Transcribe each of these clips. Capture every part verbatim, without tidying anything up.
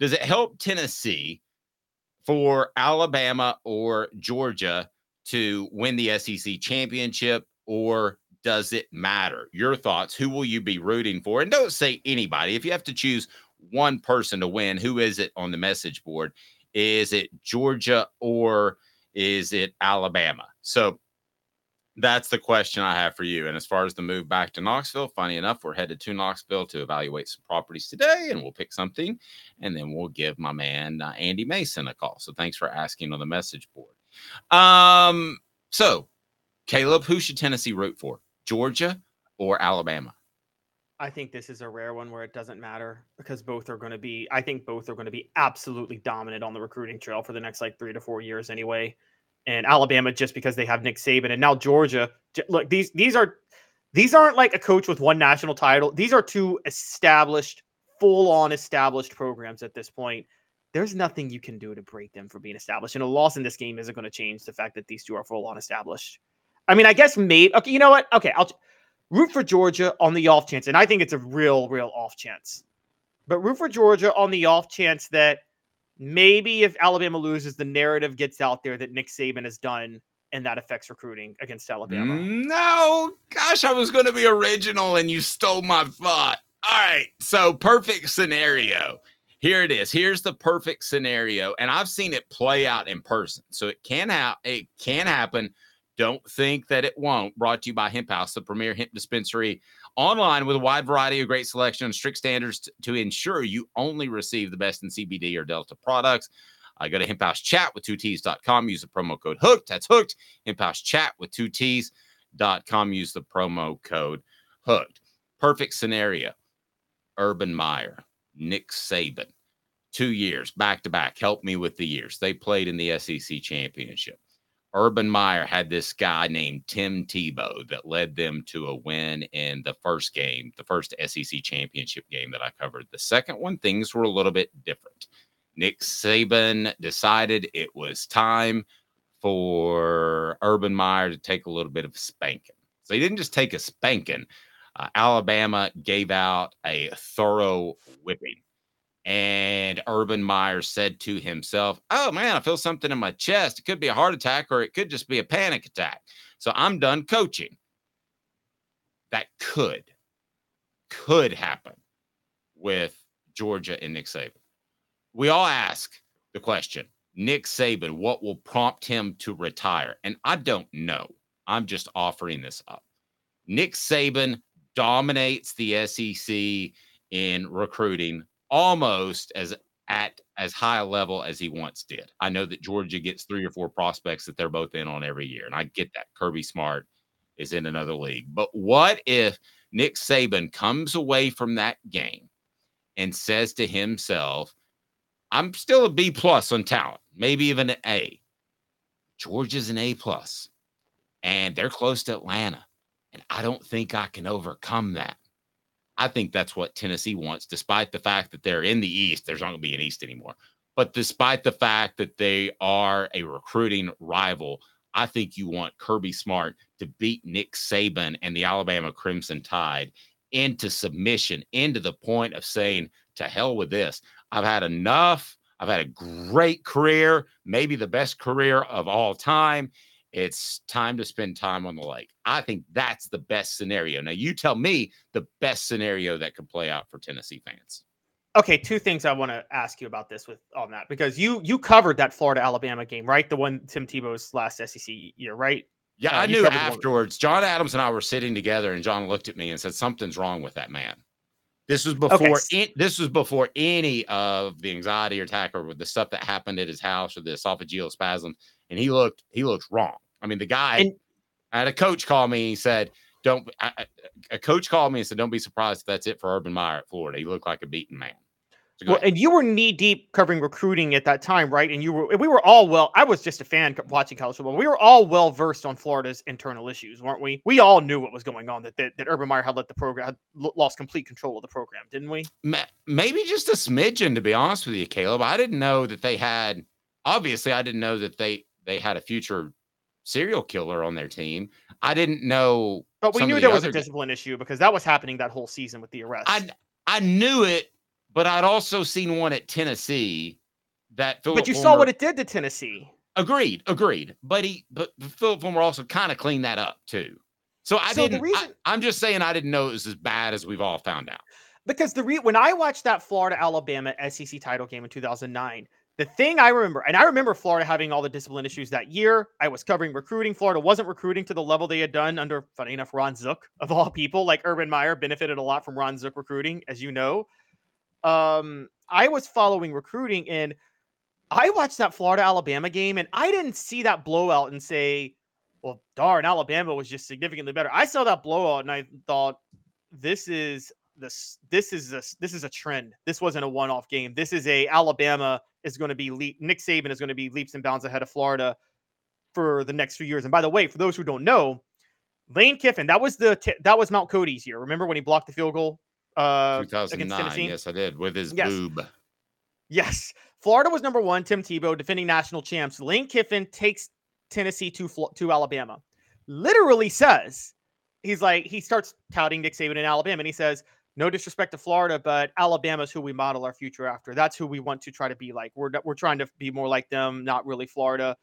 Does it help Tennessee for Alabama or Georgia to win the S E C championship, or does it matter? Your thoughts. Who will you be rooting for? And don't say anybody. If you have to choose one person to win, who is it on the message board? Is it Georgia or is it Alabama? So that's the question I have for you. And as far as the move back to Knoxville, funny enough, we're headed to Knoxville to evaluate some properties today, and we'll pick something, and then we'll give my man uh, Andy Mason a call. So thanks for asking on the message board. Um, so, Caleb, who should Tennessee root for, Georgia or Alabama? I think this is a rare one where it doesn't matter, because both are going to be, I think both are going to be absolutely dominant on the recruiting trail for the next like three to four years anyway. And Alabama, just because they have Nick Saban, and now Georgia. Look, these, these are, these aren't like a coach with one national title. These are two established, full on established programs at this point. There's nothing you can do to break them from being established. And a loss in this game isn't going to change the fact that these two are full on established. I mean, I guess maybe, okay, you know what? Okay. I'll, root for Georgia on the off chance, and I think it's a real, real off chance. But root for Georgia on the off chance that maybe if Alabama loses, the narrative gets out there that Nick Saban is done, and that affects recruiting against Alabama. No, gosh, I was going to be original, and you stole my thought. All right, so perfect scenario. Here it is. Here's the perfect scenario, and I've seen it play out in person, so it can ha- it can happen. Don't think that it won't. Brought to you by Hemp House, the premier hemp dispensary online with a wide variety of great selection and strict standards t- to ensure you only receive the best in C B D or Delta products. Uh, go to Hemp House Chat with two Ts dot com. Use the promo code HOOKED. That's HOOKED. Hemp House Chat with two Ts dot com. Use the promo code HOOKED. Perfect scenario. Urban Meyer, Nick Saban. Two years, back-to-back. Help me with the years. They played in the S E C Championship. Urban Meyer had this guy named Tim Tebow that led them to a win in the first game, the first S E C championship game that I covered. The second one, things were a little bit different. Nick Saban decided it was time for Urban Meyer to take a little bit of spanking. So he didn't just take a spanking. Uh, Alabama gave out a thorough whipping. And Urban Meyer said to himself, oh, man, I feel something in my chest. It could be a heart attack, or it could just be a panic attack. So I'm done coaching. That could, could happen with Georgia and Nick Saban. We all ask the question, Nick Saban, what will prompt him to retire? And I don't know. I'm just offering this up. Nick Saban dominates the S E C in recruiting almost as at as high a level as he once did. I know that Georgia gets three or four prospects that they're both in on every year, and I get that. Kirby Smart is in another league. But what if Nick Saban comes away from that game and says to himself, I'm still a B-plus on talent, maybe even an A. Georgia's an A-plus, and they're close to Atlanta, and I don't think I can overcome that. I think that's what Tennessee wants, despite the fact that they're in the East. There's not going to be an East anymore. But despite the fact that they are a recruiting rival, I think you want Kirby Smart to beat Nick Saban and the Alabama Crimson Tide into submission, into the point of saying, to hell with this. I've had enough. I've had a great career, maybe the best career of all time. It's time to spend time on the lake. I think that's the best scenario. Now, you tell me the best scenario that could play out for Tennessee fans. Okay, two things I want to ask you about this with on that, because you you covered that Florida-Alabama game, right? The one Tim Tebow's last S E C year, right? Yeah, uh, I knew afterwards. John Adams and I were sitting together, and John looked at me and said, something's wrong with that man. This was before okay. it, this was before any of the anxiety attack or the stuff that happened at his house or the esophageal spasms. And he looked he looked wrong. I mean, the guy and, I had a coach call me and he said, Don't I, a coach called me and said, don't be surprised if that's it for Urban Meyer at Florida. He looked like a beaten man. So well, and you were knee deep covering recruiting at that time, right? And you were we were all well, I was just a fan watching college football. We were all well versed on Florida's internal issues, weren't we? We all knew what was going on, that that, that Urban Meyer had let the program had lost complete control of the program, didn't we? Maybe just a smidgen, to be honest with you, Caleb. I didn't know that they had obviously I didn't know that they they had a future serial killer on their team. I didn't know. But we knew there was a discipline issue because that was happening that whole season with the arrest. I I knew it, but I'd also seen one at Tennessee that Philip Fulmer. But you saw what it did to Tennessee. Agreed, agreed. But he, but Philip Fulmer also kind of cleaned that up too. So I so didn't. Reason, I, I'm just saying I didn't know it was as bad as we've all found out. Because the re, when I watched that Florida-Alabama S E C title game in two thousand nine. The thing I remember, and I remember Florida having all the discipline issues that year. I was covering recruiting. Florida wasn't recruiting to the level they had done under, funny enough, Ron Zook, of all people. Like, Urban Meyer benefited a lot from Ron Zook recruiting, as you know. Um, I was following recruiting, and I watched that Florida-Alabama game, and I didn't see that blowout and say, well, darn, Alabama was just significantly better. I saw that blowout, and I thought, this is... This this is a this is a trend. This wasn't a one-off game. This is a Alabama is going to be le- Nick Saban is going to be leaps and bounds ahead of Florida for the next few years. And by the way, for those who don't know, Lane Kiffin, that was the t- that was Mount Cody's year. Remember when he blocked the field goal uh, against Tennessee? Yes, I did, with his yes. boob. Yes, Florida was number one. Tim Tebow, defending national champs. Lane Kiffin takes Tennessee to to Alabama. Literally says he's like he starts touting Nick Saban in Alabama, and he says, no disrespect to Florida, but Alabama's who we model our future after. That's who we want to try to be like. We're we're trying to be more like them, not really Florida.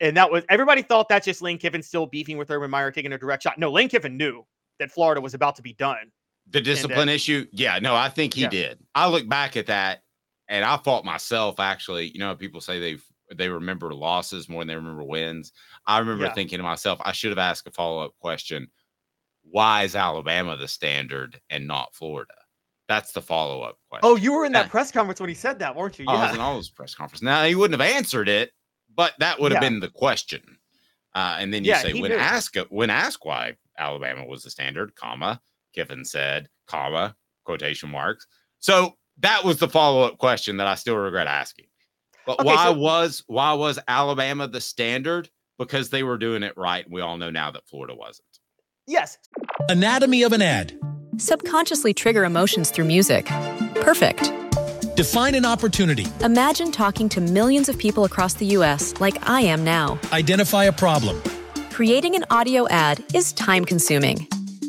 And that was, everybody thought that's just Lane Kiffin still beefing with Urban Meyer, taking a direct shot. No, Lane Kiffin knew that Florida was about to be done. The discipline then, issue? Yeah, no, I think he yeah. did. I look back at that, and I thought myself, actually, you know, people say they they remember losses more than they remember wins. I remember yeah. thinking to myself, I should have asked a follow-up question. Why is Alabama the standard and not Florida? That's the follow-up question. Oh, you were in that and, press conference when he said that, weren't you? Yeah. I was in all those press conferences. Now, he wouldn't have answered it, but that would have yeah. been the question. Uh, and then you yeah, say, when asked, when asked why Alabama was the standard, comma, Kiffin said, comma, quotation marks. So that was the follow-up question that I still regret asking. But okay, why so- was why was Alabama the standard? Because they were doing it right. We all know now that Florida wasn't. Yes. Anatomy of an ad. Subconsciously trigger emotions through music. Perfect. Define an opportunity. Imagine talking to millions of people across the U S like I am now. Identify a problem. Creating an audio ad is time-consuming.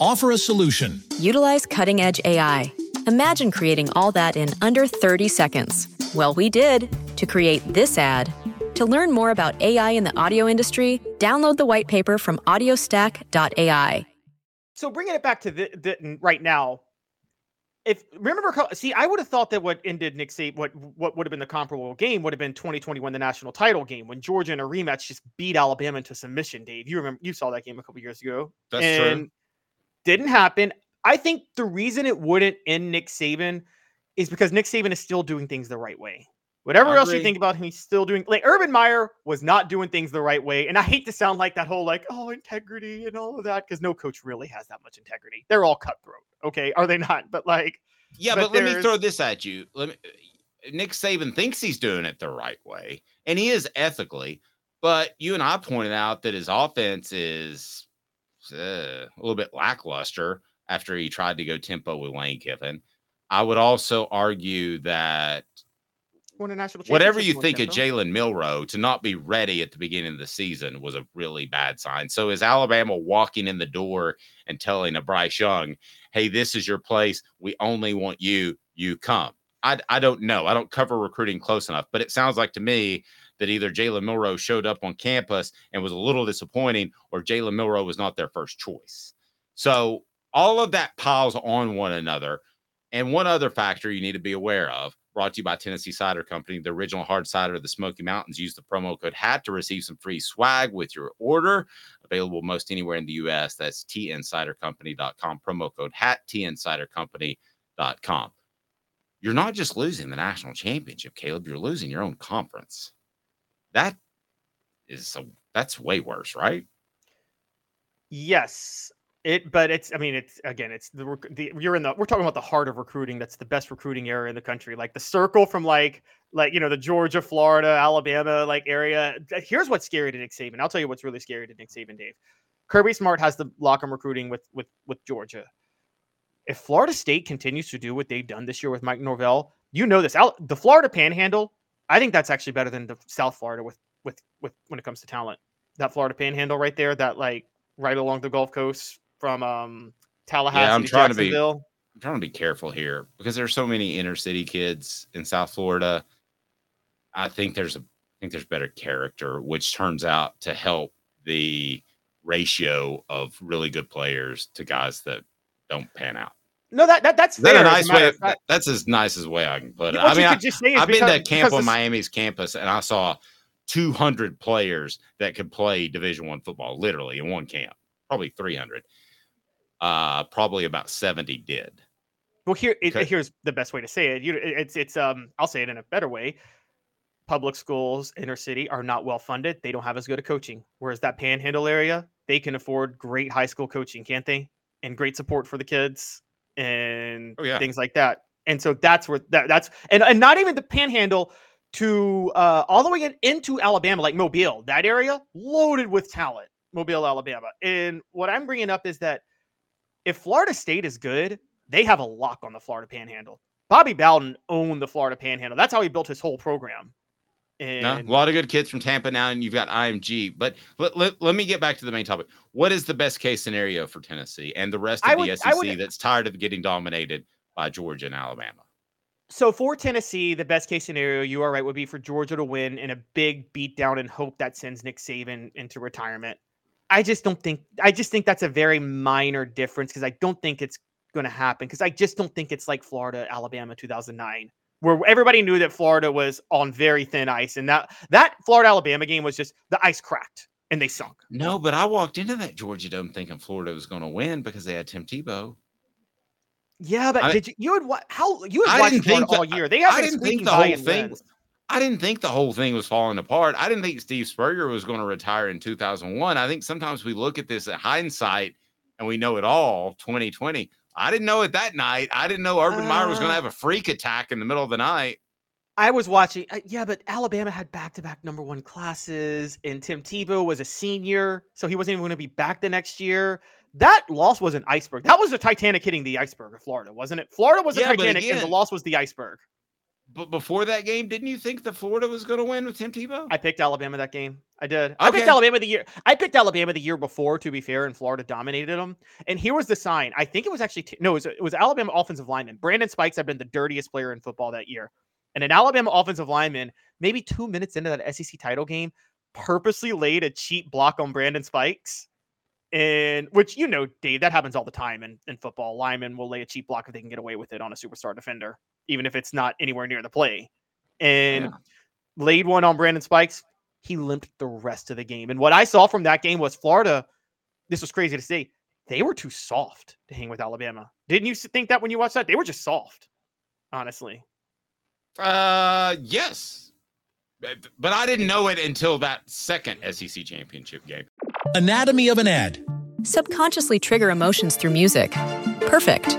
offer a solution. Utilize cutting-edge A I. Imagine creating all that in under thirty seconds. Well, we did, to create this ad. To learn more about A I in the audio industry, download the white paper from audio stack dot A I. So bringing it back to the, the, right now, if remember, see, I would have thought that what ended Nick Saban, what what would have been the comparable game would have been twenty twenty-one, the national title game, when Georgia in a rematch just beat Alabama into submission. Dave, you remember, you saw that game a couple years ago. That's and true. Didn't happen. I think the reason it wouldn't end Nick Saban is because Nick Saban is still doing things the right way. Whatever else you think about him, he's still doing. Like Urban Meyer was not doing things the right way, and I hate to sound like that whole like oh integrity and all of that because no coach really has that much integrity. They're all cutthroat, okay? Are they not? But like, yeah. But, but let me throw this at you. Let me, Nick Saban thinks he's doing it the right way, and he is ethically. But you and I pointed out that his offense is uh, a little bit lackluster after he tried to go tempo with Lane Kiffin. I would also argue that. Won a national championship. Whatever you think of Jalen Milroe, to not be ready at the beginning of the season was a really bad sign. So is Alabama walking in the door and telling a Bryce Young, hey, this is your place. We only want you. You come. I, I don't know. I don't cover recruiting close enough, but it sounds like to me that either Jalen Milroe showed up on campus and was a little disappointing or Jalen Milroe was not their first choice. So all of that piles on one another. And one other factor you need to be aware of, brought to you by Tennessee Cider Company, the original hard cider of the Smoky Mountains. Use the promo code H A T to receive some free swag with your order. Available most anywhere in the U S. That's T N cider company dot com. Promo code H A T, T N cider company dot com. You're not just losing the national championship, Caleb. You're losing your own conference. That is a, that's way worse, right? Yes. It, but it's, I mean, it's, again, it's the, the, you're in the, we're talking about the heart of recruiting. That's the best recruiting area in the country. Like the circle from like, like, you know, the Georgia, Florida, Alabama, like area. Here's what's scary to Nick Saban. I'll tell you what's really scary to Nick Saban, Dave. Kirby Smart has the lock on recruiting with, with, with Georgia. If Florida State continues to do what they've done this year with Mike Norvell, you know, this out the Florida Panhandle, I think that's actually better than the South Florida with, with, with, when it comes to talent, that Florida Panhandle right there, that like right along the Gulf Coast, from um, Tallahassee yeah, I'm to trying Jacksonville. To be, I'm trying to be careful here because there's so many inner city kids in South Florida. I think there's a I think there's better character, which turns out to help the ratio of really good players to guys that don't pan out. No, that, that that's fair. That a nice way of, that, that's as nice as way I can put it. I mean, I, just say I've because, been to camp on Miami's campus and I saw two hundred players that could play Division I football literally in one camp, probably three hundred. Uh, probably about seventy did. Well, here it, here's the best way to say it. You, it's it's um, I'll say it in a better way. Public schools, inner city, are not well funded. They don't have as good a coaching. Whereas that Panhandle area, they can afford great high school coaching, can't they? And great support for the kids and oh, yeah. things like that. And so that's where that, that's and, and not even the Panhandle to uh, all the way in, into Alabama, like Mobile, that area loaded with talent. Mobile, Alabama. And what I'm bringing up is that. If Florida State is good, they have a lock on the Florida Panhandle. Bobby Bowden owned the Florida Panhandle. That's how he built his whole program. And no, a lot of good kids from Tampa now, and you've got I M G. But let, let, let me get back to the main topic. What is the best case scenario for Tennessee and the rest of I the would, S E C would, that's tired of getting dominated by Georgia and Alabama? So for Tennessee, the best case scenario, you are right, would be for Georgia to win in a big beatdown and hope that sends Nick Saban into retirement. I just don't think, I just think that's a very minor difference because I don't think it's going to happen because I just don't think it's like Florida, Alabama, two thousand nine, where everybody knew that Florida was on very thin ice. And that, that Florida, Alabama game was just the ice cracked and they sunk. No, but I walked into that Georgia Dome thinking Florida was going to win because they had Tim Tebow. Yeah, but I, did you, you had what, how you had watched Florida all the, year. They I didn't think the whole thing was, I didn't think the whole thing was falling apart. I didn't think Steve Spurrier was going to retire in two thousand one. I think sometimes we look at this at hindsight and we know it all, twenty twenty. I didn't know it that night. I didn't know Urban uh, Meyer was going to have a freak attack in the middle of the night. I was watching. Uh, yeah, but Alabama had back-to-back number one classes and Tim Tebow was a senior, so he wasn't even going to be back the next year. That loss was an iceberg. That was the Titanic hitting the iceberg of Florida, wasn't it? Florida was the yeah, Titanic again, and the loss was the iceberg. But before that game, didn't you think that Florida was going to win with Tim Tebow? I picked Alabama that game. I did. I okay. picked Alabama the year. I picked Alabama the year before, to be fair, and Florida dominated them. And here was the sign. I think it was actually no, it was, it was Alabama offensive lineman Brandon Spikes had been the dirtiest player in football that year. And an Alabama offensive lineman, maybe two minutes into that S E C title game, purposely laid a cheap block on Brandon Spikes. And which, you know, Dave, that happens all the time in, in football. Linemen will lay a cheap block if they can get away with it on a superstar defender, even if it's not anywhere near the play. And yeah. laid one on Brandon Spikes. He limped the rest of the game. And what I saw from that game was Florida, this was crazy to see, they were too soft to hang with Alabama. Didn't you think that when you watched that? They were just soft, honestly. Uh, yes. But I didn't know it until that second S E C championship game. Anatomy of an ad. Subconsciously trigger emotions through music. Perfect.